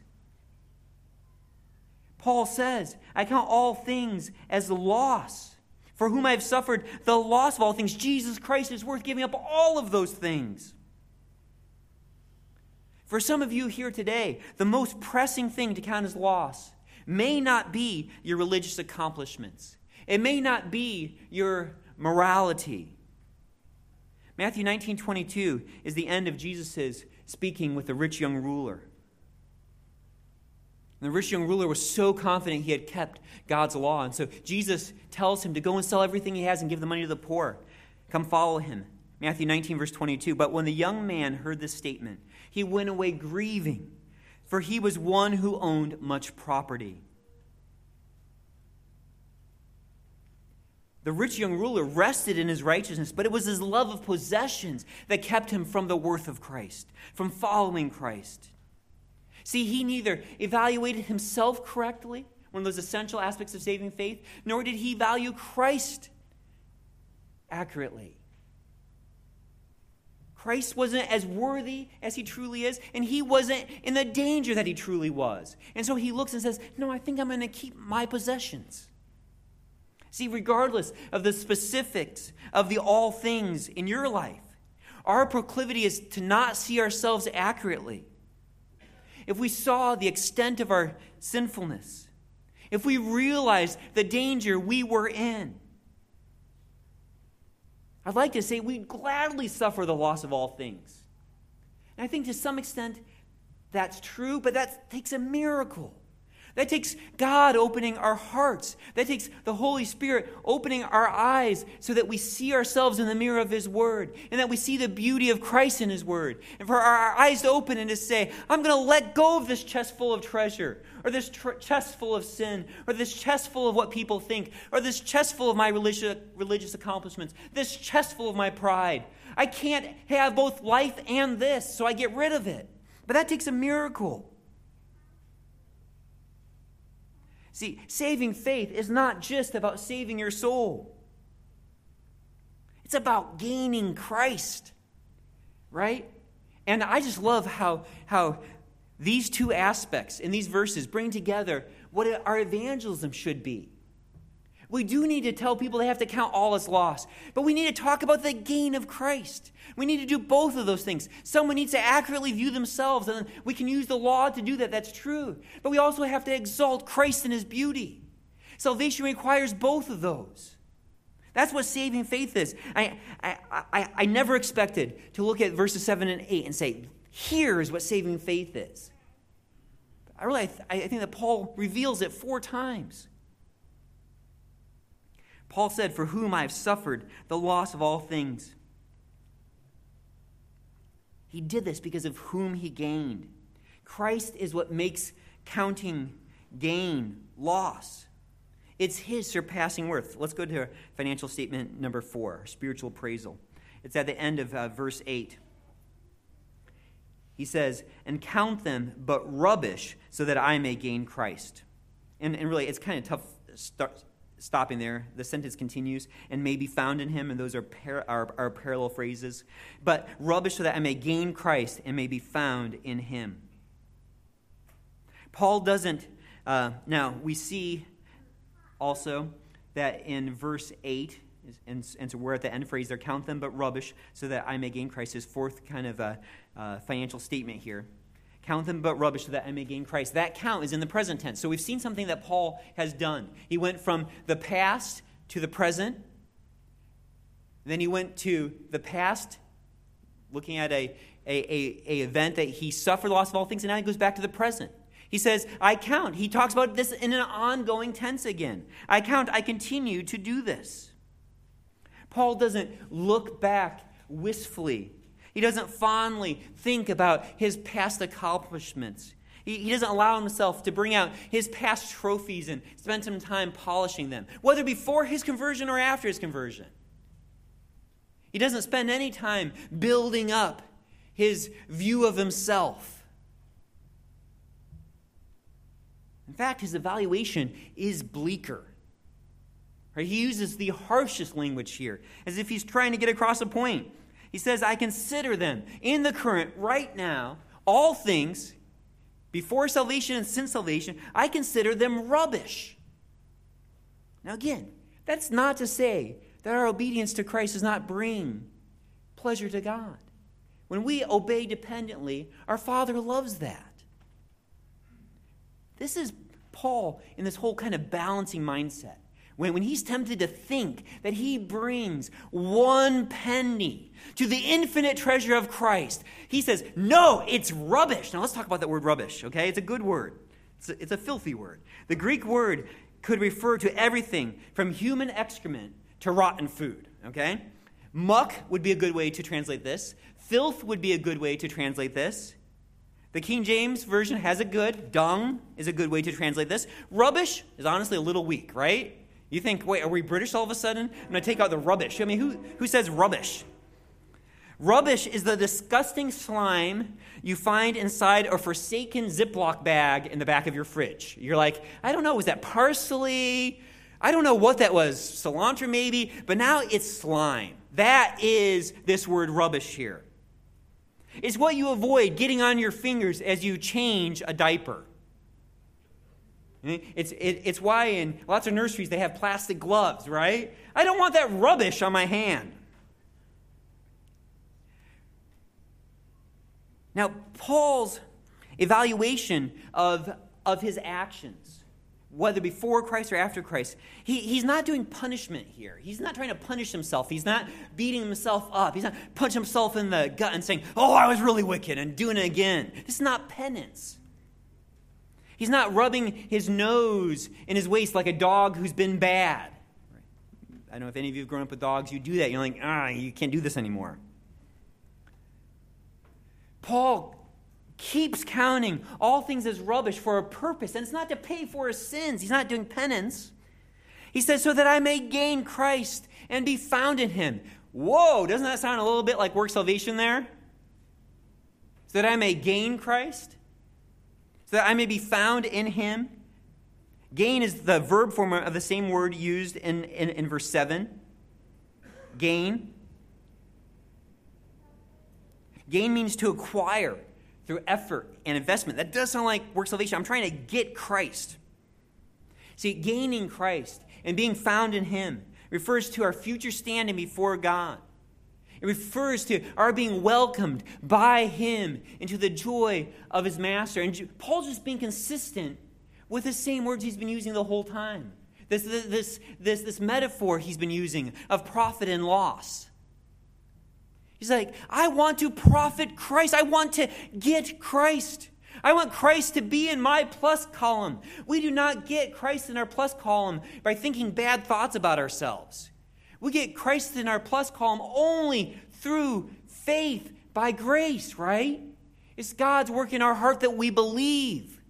Paul says, I count all things as loss. For whom I have suffered the loss of all things, Jesus Christ is worth giving up all of those things. For some of you here today, the most pressing thing to count as loss may not be your religious accomplishments. It may not be your morality. Matthew 19:22 is the end of Jesus' speaking with the rich young ruler. And the rich young ruler was so confident he had kept God's law. And so Jesus tells him to go and sell everything he has and give the money to the poor. Come follow him. Matthew 19, verse 22. But when the young man heard this statement, he went away grieving, for he was one who owned much property. The rich young ruler rested in his righteousness, but it was his love of possessions that kept him from the worth of Christ, from following Christ. See, he neither evaluated himself correctly, one of those essential aspects of saving faith, nor did he value Christ accurately. Christ wasn't as worthy as he truly is, and he wasn't in the danger that he truly was. And so he looks and says, no, I think I'm going to keep my possessions. See, regardless of the specifics of the all things in your life, our proclivity is to not see ourselves accurately. If we saw the extent of our sinfulness, if we realized the danger we were in, I'd like to say we'd gladly suffer the loss of all things. And I think to some extent that's true, but that takes a miracle. That takes God opening our hearts. That takes the Holy Spirit opening our eyes so that we see ourselves in the mirror of His Word and that we see the beauty of Christ in His Word. And for our eyes to open and to say, I'm going to let go of this chest full of treasure or this chest full of sin or this chest full of what people think or this chest full of my religious accomplishments, this chest full of my pride. I can't have both life and this, so I get rid of it. But that takes a miracle. See, saving faith is not just about saving your soul. It's about gaining Christ, right? And I just love how these two aspects in these verses bring together what our evangelism should be. We do need to tell people they have to count all as loss, but we need to talk about the gain of Christ. We need to do both of those things. Someone needs to accurately view themselves, and we can use the law to do that. That's true. But we also have to exalt Christ in His beauty. Salvation requires both of those. That's what saving faith is. I never expected to look at verses 7 and 8 and say, here is what saving faith is. I think that Paul reveals it 4 times. Paul said, for whom I have suffered the loss of all things. He did this because of whom he gained. Christ is what makes counting gain, loss. It's his surpassing worth. Let's go to financial statement number 4, spiritual appraisal. It's at the end of verse 8. He says, and count them but rubbish so that I may gain Christ. And really, it's kind of tough stopping there. The sentence continues, and may be found in him, and those are parallel phrases. But rubbish so that I may gain Christ and may be found in him. Paul doesn't, now we see also that in verse 8, and so we're at the end phrase there, count them but rubbish so that I may gain Christ, his fourth kind of financial statement here. Count them but rubbish so that I may gain Christ. That count is in the present tense. So we've seen something that Paul has done. He went from the past to the present. Then he went to the past, looking at a event that he suffered the loss of all things, and now he goes back to the present. He says, I count. He talks about this in an ongoing tense again. I count, I continue to do this. Paul doesn't look back wistfully. He doesn't fondly think about his past accomplishments. He doesn't allow himself to bring out his past trophies and spend some time polishing them, whether before his conversion or after his conversion. He doesn't spend any time building up his view of himself. In fact, his evaluation is bleaker. Right? He uses the harshest language here, as if he's trying to get across a point. He says, I consider them in the current, right now, all things, before salvation and since salvation, I consider them rubbish. Now again, that's not to say that our obedience to Christ does not bring pleasure to God. When we obey dependently, our Father loves that. This is Paul in this whole kind of balancing mindset. When he's tempted to think that he brings one penny to the infinite treasure of Christ, he says, no, it's rubbish. Now let's talk about that word rubbish, okay? It's a good word. It's a filthy word. The Greek word could refer to everything from human excrement to rotten food, okay? Muck would be a good way to translate this. Filth would be a good way to translate this. The King James Version has it good. Dung is a good way to translate this. Rubbish is honestly a little weak, right? You think, wait, are we British all of a sudden? I'm going to take out the rubbish. I mean, who says rubbish? Rubbish is the disgusting slime you find inside a forsaken Ziploc bag in the back of your fridge. You're like, I don't know, was that parsley? I don't know what that was, cilantro maybe, but now it's slime. That is this word rubbish here. It's what you avoid getting on your fingers as you change a diaper. It's why in lots of nurseries they have plastic gloves, right? I don't want that rubbish on my hand. Now, Paul's evaluation of his actions, whether before Christ or after Christ, he's not doing punishment here. He's not trying to punish himself. He's not beating himself up. He's not punching himself in the gut and saying, oh, I was really wicked and doing it again. This is not penance. He's not rubbing his nose in his waist like a dog who's been bad. I don't know if any of you have grown up with dogs. You do that. You're like, you can't do this anymore. Paul keeps counting all things as rubbish for a purpose, and it's not to pay for his sins. He's not doing penance. He says, so that I may gain Christ and be found in him. Whoa, doesn't that sound a little bit like work salvation there? So that I may gain Christ, so that I may be found in him. Gain is the verb form of the same word used in verse 7. Gain. Gain means to acquire through effort and investment. That does sound like work salvation. I'm trying to get Christ. See, gaining Christ and being found in him refers to our future standing before God. It refers to our being welcomed by him into the joy of his master. And Paul's just being consistent with the same words he's been using the whole time. This metaphor he's been using of profit and loss. He's like, I want to profit Christ. I want to get Christ. I want Christ to be in my plus column. We do not get Christ in our plus column by thinking bad thoughts about ourselves. We get Christ in our plus column only through faith by grace, right? It's God's work in our heart that we believe.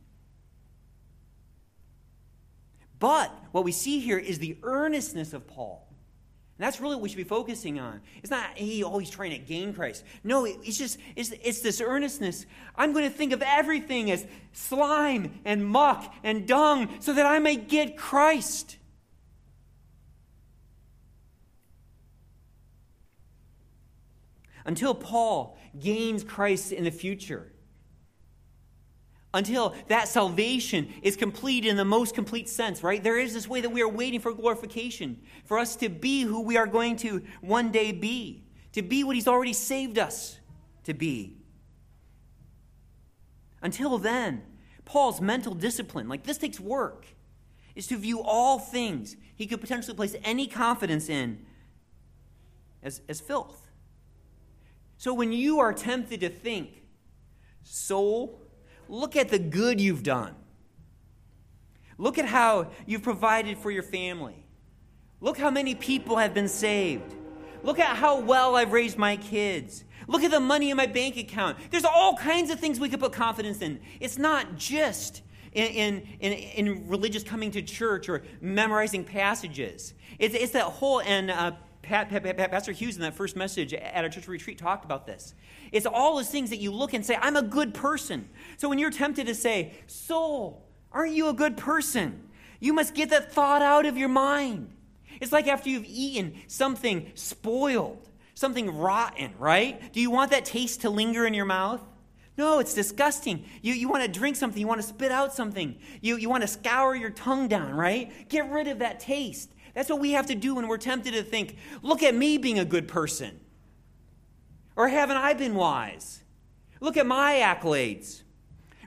But what we see here is the earnestness of Paul. And that's really what we should be focusing on. It's not, hey, oh, he's trying to gain Christ. No, it's this earnestness. I'm going to think of everything as slime and muck and dung so that I may get Christ. Until Paul gains Christ in the future, until that salvation is complete in the most complete sense, right? There is this way that we are waiting for glorification, for us to be who we are going to one day be, to be what he's already saved us to be. Until then, Paul's mental discipline, like this takes work, is to view all things he could potentially place any confidence in as filth. So when you are tempted to think, soul, look at the good you've done. Look at how you've provided for your family. Look how many people have been saved. Look at how well I've raised my kids. Look at the money in my bank account. There's all kinds of things we could put confidence in. It's not just in religious coming to church or memorizing passages. It's that whole, and Pastor Hughes in that first message at our church retreat talked about this. It's all those things that you look and say, I'm a good person. So when you're tempted to say, soul, aren't you a good person? You must get that thought out of your mind. It's like after you've eaten something spoiled, something rotten, right? Do you want that taste to linger in your mouth? No, it's disgusting. You want to drink something. You want to spit out something. You want to scour your tongue down, right? Get rid of that taste. That's what we have to do when we're tempted to think, look at me being a good person. Or haven't I been wise? Look at my accolades.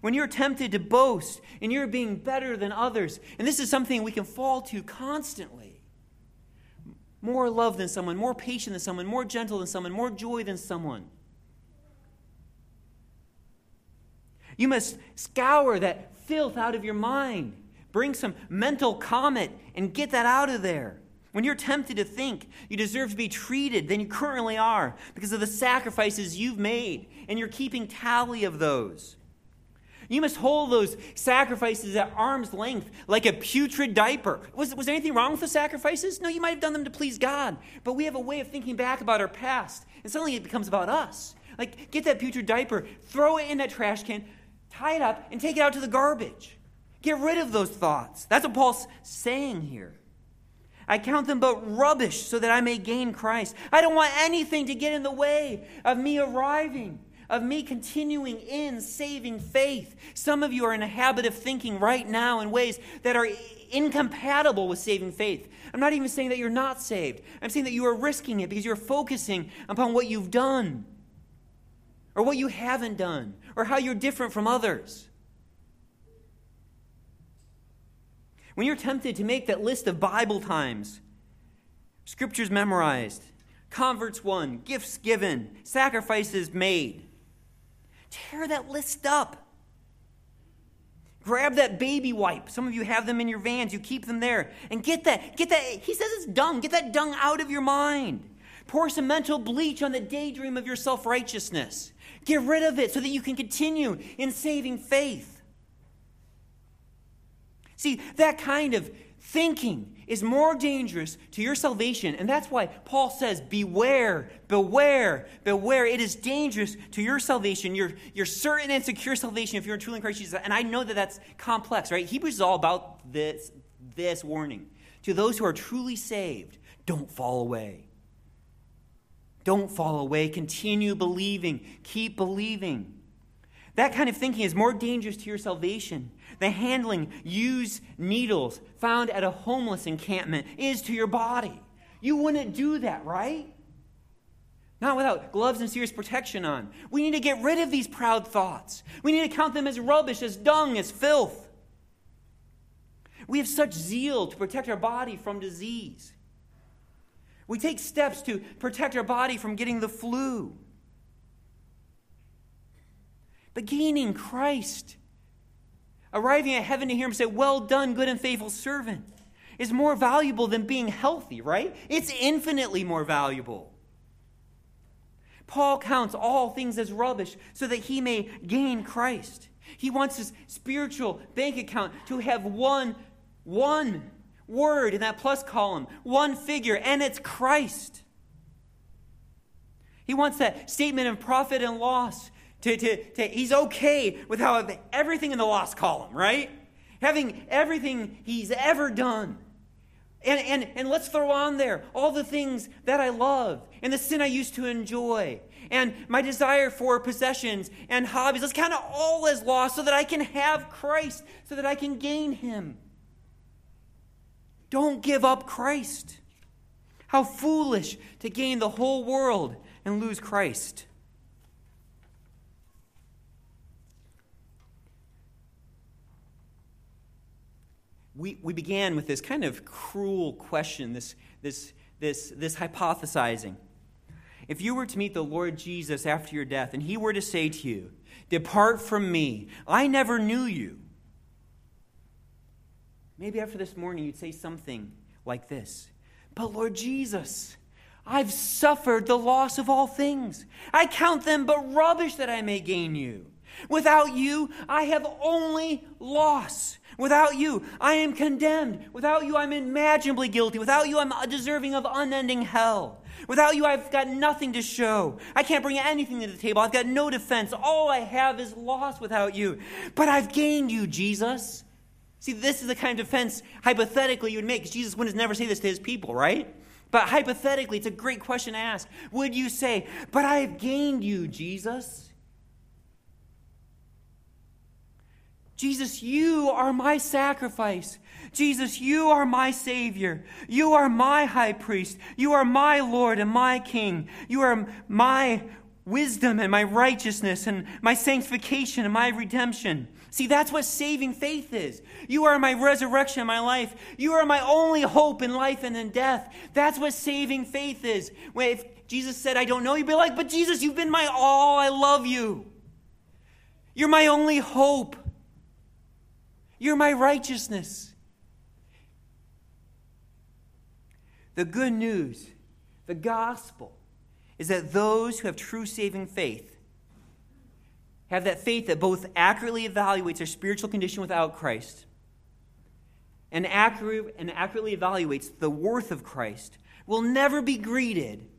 When you're tempted to boast and you're being better than others, and this is something we can fall to constantly. More love than someone, more patient than someone, more gentle than someone, more joy than someone. You must scour that filth out of your mind. Bring some mental comet and get that out of there. When you're tempted to think you deserve to be treated than you currently are because of the sacrifices you've made, and you're keeping tally of those. You must hold those sacrifices at arm's length like a putrid diaper. Was there anything wrong with the sacrifices? No, you might have done them to please God, but we have a way of thinking back about our past, and suddenly it becomes about us. Like, get that putrid diaper, throw it in that trash can, tie it up, and take it out to the garbage. Get rid of those thoughts. That's what Paul's saying here. I count them but rubbish so that I may gain Christ. I don't want anything to get in the way of me arriving, of me continuing in saving faith. Some of you are in a habit of thinking right now in ways that are incompatible with saving faith. I'm not even saying that you're not saved. I'm saying that you are risking it because you're focusing upon what you've done or what you haven't done or how you're different from others. When you're tempted to make that list of Bible times, scriptures memorized, converts won, gifts given, sacrifices made, tear that list up. Grab that baby wipe. Some of you have them in your vans. You keep them there. And get that. He says it's dung. Get that dung out of your mind. Pour some mental bleach on the daydream of your self-righteousness. Get rid of it so that you can continue in saving faith. See, that kind of thinking is more dangerous to your salvation. And that's why Paul says, beware, beware, beware. It is dangerous to your salvation, your certain and secure salvation if you're truly in Christ Jesus. And I know that that's complex, right? Hebrews is all about this warning. To those who are truly saved, don't fall away. Don't fall away. Continue believing. Keep believing. That kind of thinking is more dangerous to your salvation. The handling used needles found at a homeless encampment is to your body. You wouldn't do that, right? Not without gloves and serious protection on. We need to get rid of these proud thoughts. We need to count them as rubbish, as dung, as filth. We have such zeal to protect our body from disease. We take steps to protect our body from getting the flu. But gaining Christ, arriving at heaven to hear him say, well done, good and faithful servant, is more valuable than being healthy, right? It's infinitely more valuable. Paul counts all things as rubbish so that he may gain Christ. He wants his spiritual bank account to have one One word in that plus column, one figure, and it's Christ. He wants that statement of profit and loss to he's okay with how everything in the loss column, right? Having everything he's ever done. And let's throw on there all the things that I love and the sin I used to enjoy and my desire for possessions and hobbies. Let's count it all as loss so that I can have Christ, so that I can gain him. Don't give up Christ. How foolish to gain the whole world and lose Christ. We began with this kind of cruel question, this hypothesizing. If you were to meet the Lord Jesus after your death, and he were to say to you, "Depart from me, I never knew you," maybe after this morning you'd say something like this: "But Lord Jesus, I've suffered the loss of all things. I count them but rubbish that I may gain you. Without you, I have only loss. Without you, I am condemned. Without you, I'm imaginably guilty. Without you, I'm deserving of unending hell. Without you, I've got nothing to show. I can't bring anything to the table. I've got no defense. All I have is loss without you. But I've gained you, Jesus." See, this is the kind of defense, hypothetically, you would make, because Jesus would never say this to his people, right? But hypothetically, it's a great question to ask. Would you say, "But I have gained you, Jesus. Jesus, you are my sacrifice. Jesus, you are my Savior. You are my high priest. You are my Lord and my King. You are my wisdom and my righteousness and my sanctification and my redemption." See, that's what saving faith is. You are my resurrection and my life. You are my only hope in life and in death. That's what saving faith is. If Jesus said, "I don't know you," be like, "But Jesus, you've been my all. I love you. You're my only hope. You're my righteousness." The good news, the gospel, is that those who have true saving faith have that faith that both accurately evaluates their spiritual condition without Christ and accurately evaluates the worth of Christ, will never be greeted.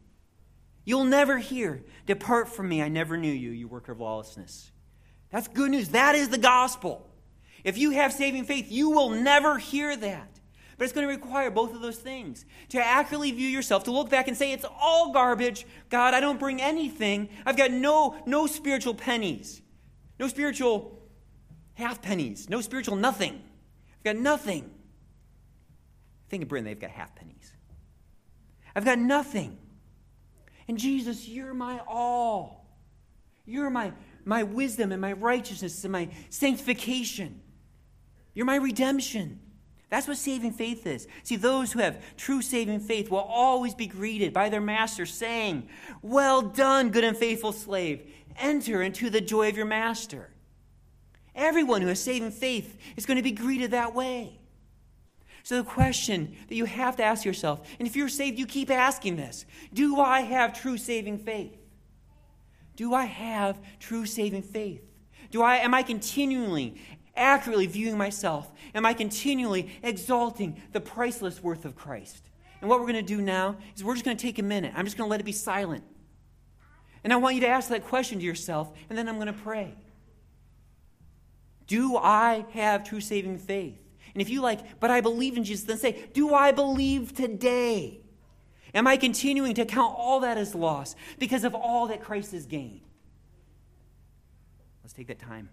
You'll never hear, "Depart from me, I never knew you, you worker of lawlessness." That's good news. That is the gospel. If you have saving faith, you will never hear that. But it's going to require both of those things. To accurately view yourself, to look back and say, "It's all garbage. God, I don't bring anything. I've got no spiritual pennies. No spiritual half pennies. No spiritual nothing. I've got nothing." I think in Britain they've got half pennies. "I've got nothing. And Jesus, you're my all. You're my wisdom and my righteousness and my sanctification. You're my redemption." That's what saving faith is. See, those who have true saving faith will always be greeted by their master saying, "Well done, good and faithful slave. Enter into the joy of your master." Everyone who has saving faith is going to be greeted that way. So the question that you have to ask yourself, and if you're saved, you keep asking this: do I have true saving faith? Do I have true saving faith? Am I continually accurately viewing myself? Am I continually exalting the priceless worth of Christ? And what we're going to do now is we're just going to take a minute. I'm just going to let it be silent. And I want you to ask that question to yourself, and then I'm going to pray. Do I have true saving faith? And if you like, "But I believe in Jesus," then say, "Do I believe today? Am I continuing to count all that as loss because of all that Christ has gained?" Let's take that time.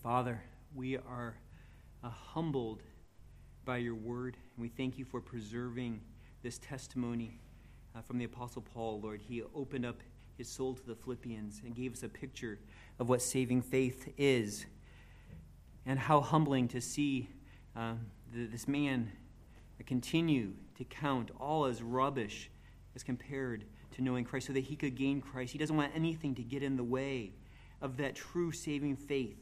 Father, we are humbled by your word, and we thank you for preserving this testimony from the Apostle Paul, Lord. He opened up his soul to the Philippians and gave us a picture of what saving faith is, and how humbling to see this man continue to count all as rubbish as compared to knowing Christ, so that he could gain Christ. He doesn't want anything to get in the way of that true saving faith.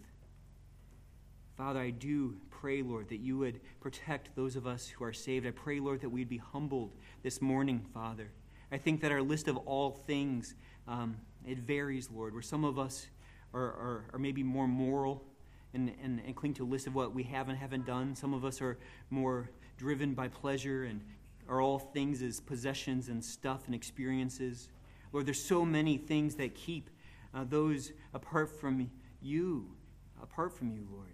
Father, I do pray, Lord, that you would protect those of us who are saved. I pray, Lord, that we'd be humbled this morning, Father. I think that our list of all things, it varies, Lord, where some of us are maybe more moral and cling to a list of what we have and haven't done. Some of us are more driven by pleasure and are all things as possessions and stuff and experiences. Lord, there's so many things that keep those apart from you, Lord.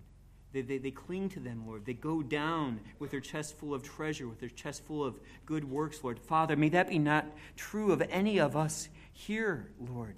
They cling to them, Lord. They go down with their chest full of treasure, with their chest full of good works, Lord. Father, may that be not true of any of us here, Lord.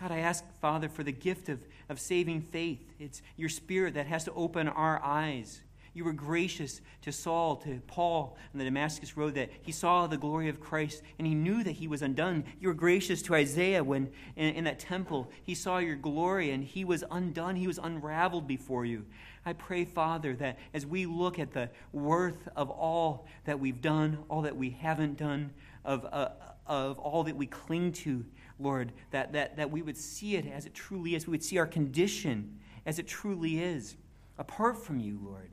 God, I ask, Father, for the gift of saving faith. It's your Spirit that has to open our eyes. You were gracious to Saul, to Paul on the Damascus road, that he saw the glory of Christ and he knew that he was undone. You were gracious to Isaiah when in that temple he saw your glory and he was undone. He was unraveled before you. I pray, Father, that as we look at the worth of all that we've done, all that we haven't done, of all that we cling to, Lord, that we would see it as it truly is. We would see our condition as it truly is, apart from you, Lord.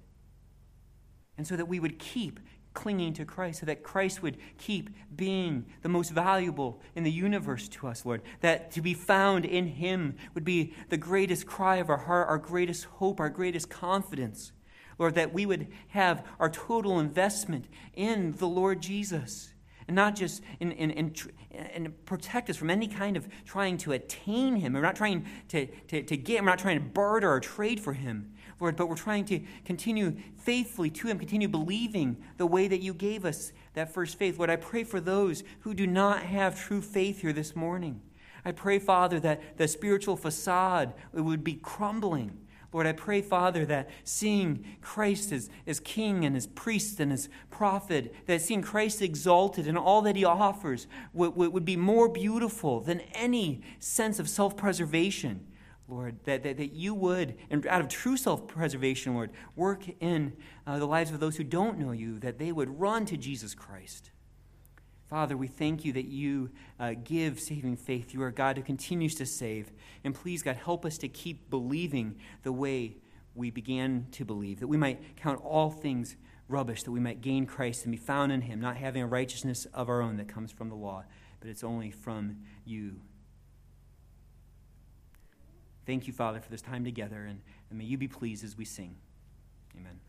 And so that we would keep clinging to Christ, so that Christ would keep being the most valuable in the universe to us, Lord. That to be found in him would be the greatest cry of our heart, our greatest hope, our greatest confidence. Lord, that we would have our total investment in the Lord Jesus, and not just and protect us from any kind of trying to attain him. We're not trying to get him. We're not trying to barter or trade for him, Lord, but we're trying to continue faithfully to him, continue believing the way that you gave us that first faith. Lord, I pray for those who do not have true faith here this morning. I pray, Father, that the spiritual facade would be crumbling. Lord, I pray, Father, that seeing Christ as king and as priest and as prophet, that seeing Christ exalted and all that he offers would be more beautiful than any sense of self-preservation, Lord, that you would, and out of true self-preservation, Lord, work in the lives of those who don't know you, that they would run to Jesus Christ. Father, we thank you that you give saving faith. You are God who continues to save. And please, God, help us to keep believing the way we began to believe, that we might count all things rubbish, that we might gain Christ and be found in him, not having a righteousness of our own that comes from the law, but it's only from you. Thank you, Father, for this time together, and may you be pleased as we sing. Amen.